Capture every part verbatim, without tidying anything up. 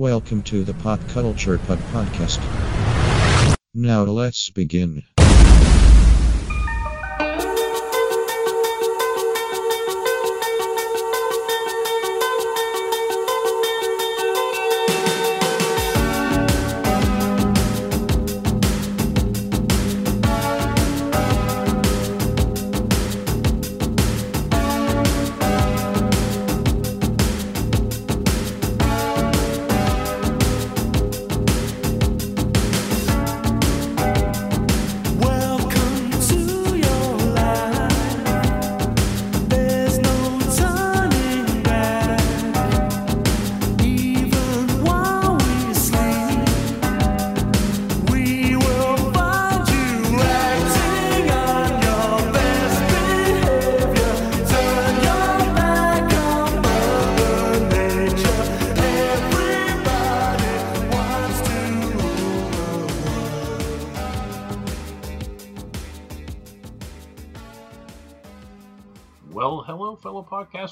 Welcome to the Pop Culture Pub Podcast. Now let's begin.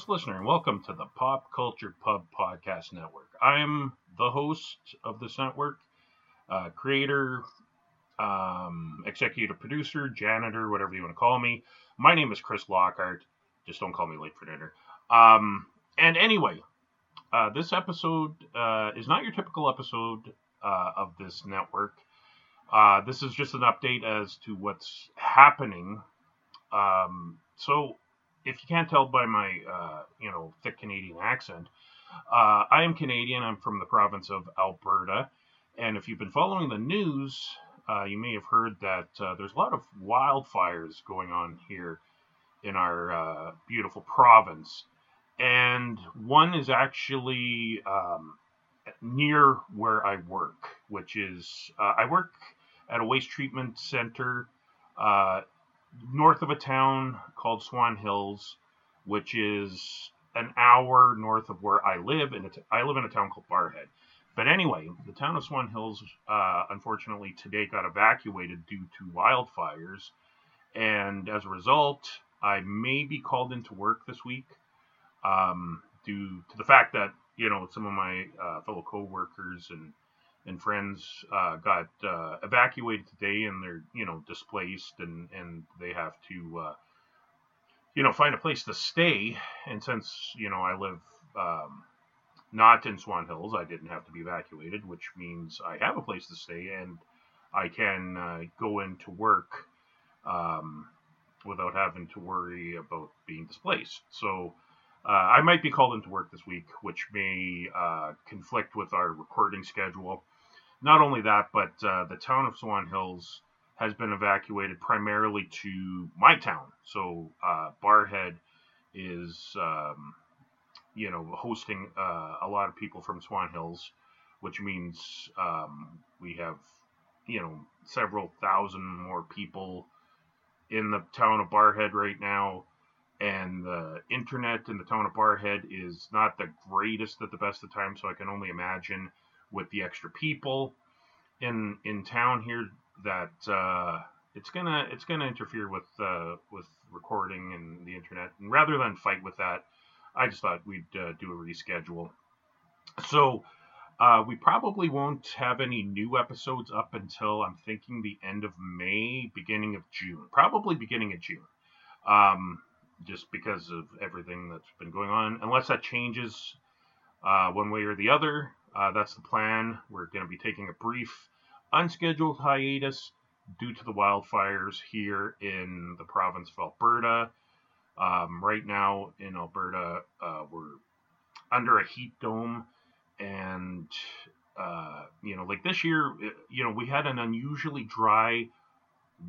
Listener, and welcome to the Pop Culture Pub Podcast Network. I'm the host of this network, uh, creator, um, executive producer, janitor, whatever you want to call me. My name is Chris Lockhart. Just don't call me late for dinner. Um, and anyway, uh, this episode uh, is not your typical episode uh, of this network. Uh, this is just an update as to what's happening. Um, so... If you can't tell by my, uh, you know, thick Canadian accent, uh, I am Canadian. I'm from the province of Alberta. And if you've been following the news, uh, you may have heard that uh, there's a lot of wildfires going on here in our uh, beautiful province. And one is actually um, near where I work, which is, uh, I work at a waste treatment center uh north of a town called Swan Hills, which is an hour north of where I live, and it's, I live in a town called Barrhead. But anyway, the town of Swan Hills, uh, unfortunately, today got evacuated due to wildfires, and as a result, I may be called into work this week um, due to the fact that, you know, some of my uh, fellow co-workers and and friends uh, got uh, evacuated today, and they're, you know, displaced, and, and they have to, uh, you know, find a place to stay. And since, you know, I live um, not in Swan Hills, I didn't have to be evacuated, which means I have a place to stay, and I can uh, go into work um, without having to worry about being displaced. So Uh, I might be called into work this week, which may uh, conflict with our recording schedule. Not only that, but uh, the town of Swan Hills has been evacuated primarily to my town. So uh, Barrhead is, um, you know, hosting uh, a lot of people from Swan Hills, which means um, we have, you know, several thousand more people in the town of Barrhead right now. And the internet in the town of Barrhead is not the greatest at the best of times, so I can only imagine with the extra people in in town here that uh, it's gonna it's gonna interfere with uh, with recording and the internet. And rather than fight with that, I just thought we'd uh, do a reschedule. So uh, we probably won't have any new episodes up until I'm thinking the end of May, beginning of June, probably beginning of June. Um, just because of everything that's been going on, unless that changes uh, one way or the other. Uh, that's the plan. We're going to be taking a brief, unscheduled hiatus due to the wildfires here in the province of Alberta. Um, right now in Alberta, uh, we're under a heat dome, and, uh, you know, like this year, you know, we had an unusually dry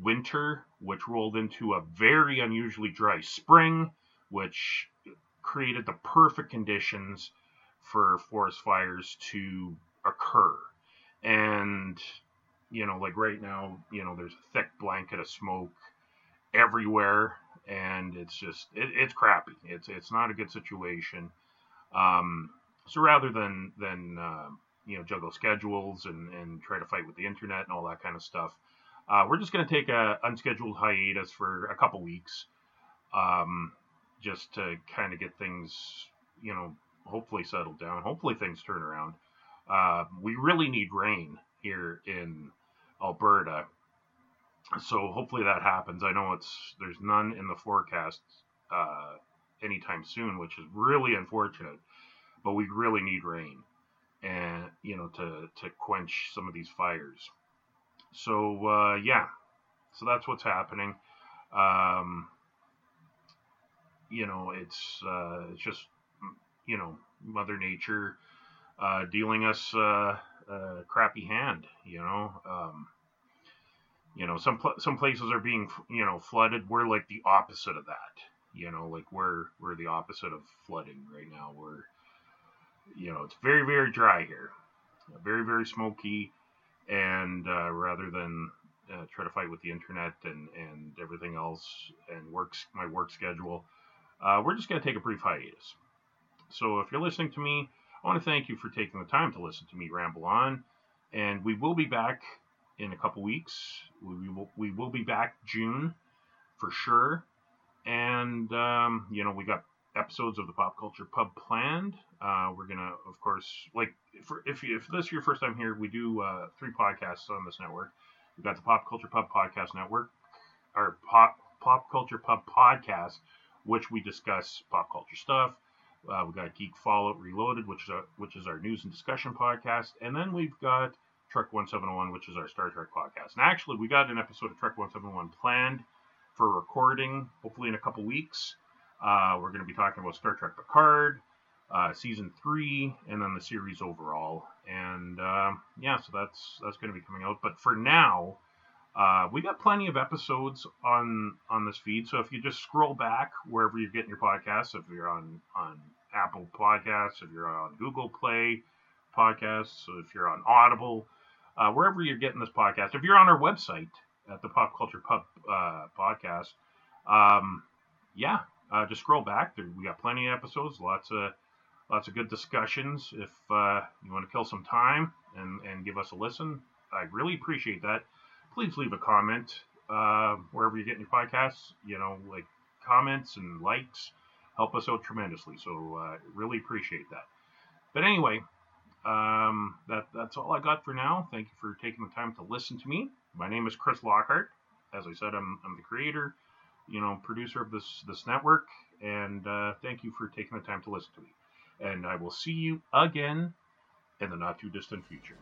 winter, which rolled into a very unusually dry spring, which created the perfect conditions for forest fires to occur. And, you know, like right now, you know, there's a thick blanket of smoke everywhere, and it's just, it, it's crappy. It's it's not a good situation. Um, so rather than, than uh, you know, juggle schedules and, and try to fight with the internet and all that kind of stuff, Uh, we're just going to take an unscheduled hiatus for a couple weeks, um, just to kind of get things, you know, hopefully settled down. Hopefully things turn around. Uh, we really need rain here in Alberta, so hopefully that happens. I know it's there's none in the forecast uh, anytime soon, which is really unfortunate. But we really need rain, and you know, to to quench some of these fires. So uh, yeah, so that's what's happening. Um, you know, it's uh, it's just you know Mother Nature uh, dealing us uh, a crappy hand. You know, um, you know some pl- some places are being you know flooded. We're like the opposite of that. You know, like we're we're the opposite of flooding right now. We're You know, it's very, very dry here, very, very smoky, and uh, rather than uh, try to fight with the internet and, and everything else and works my work schedule, uh, we're just going to take a brief hiatus. So if you're listening to me, I want to thank you for taking the time to listen to me ramble on, and we will be back in a couple weeks. We will, we will be back June for sure, and, um, you know, we got episodes of the Pop Culture Pub planned. Uh, we're gonna, of course, like for, if you, if this is your first time here, we do uh, three podcasts on this network. We've got the Pop Culture Pub Podcast Network, or Pop Pop Culture Pub Podcast, which we discuss pop culture stuff. Uh, we've got Geek Fallout Reloaded, which is a, which is our news and discussion podcast, and then we've got Trek one seven oh one, which is our Star Trek podcast. And actually, we got an episode of Trek one seven oh one planned for recording, hopefully in a couple weeks. Uh, we're going to be talking about Star Trek Picard, uh, season three, and then the series overall. And um, yeah, so that's that's going to be coming out. But for now, uh, we got plenty of episodes on on this feed. So if you just scroll back wherever you're getting your podcasts, if you're on on Apple Podcasts, if you're on Google Play Podcasts, if you're on Audible, uh, wherever you're getting this podcast, if you're on our website at the Pop Culture Pub uh, Podcast, um, yeah. Uh, just scroll back. There, we got plenty of episodes, lots of lots of good discussions. If uh, you want to kill some time and, and give us a listen, I really appreciate that. Please leave a comment uh, wherever you're getting your podcasts. You know, like comments and likes help us out tremendously. So uh, really appreciate that. But anyway, um, that that's all I got for now. Thank you for taking the time to listen to me. My name is Chris Lockhart. As I said, I'm I'm the creator. You know, producer of this this network, and uh, thank you for taking the time to listen to me. And I will see you again in the not too distant future.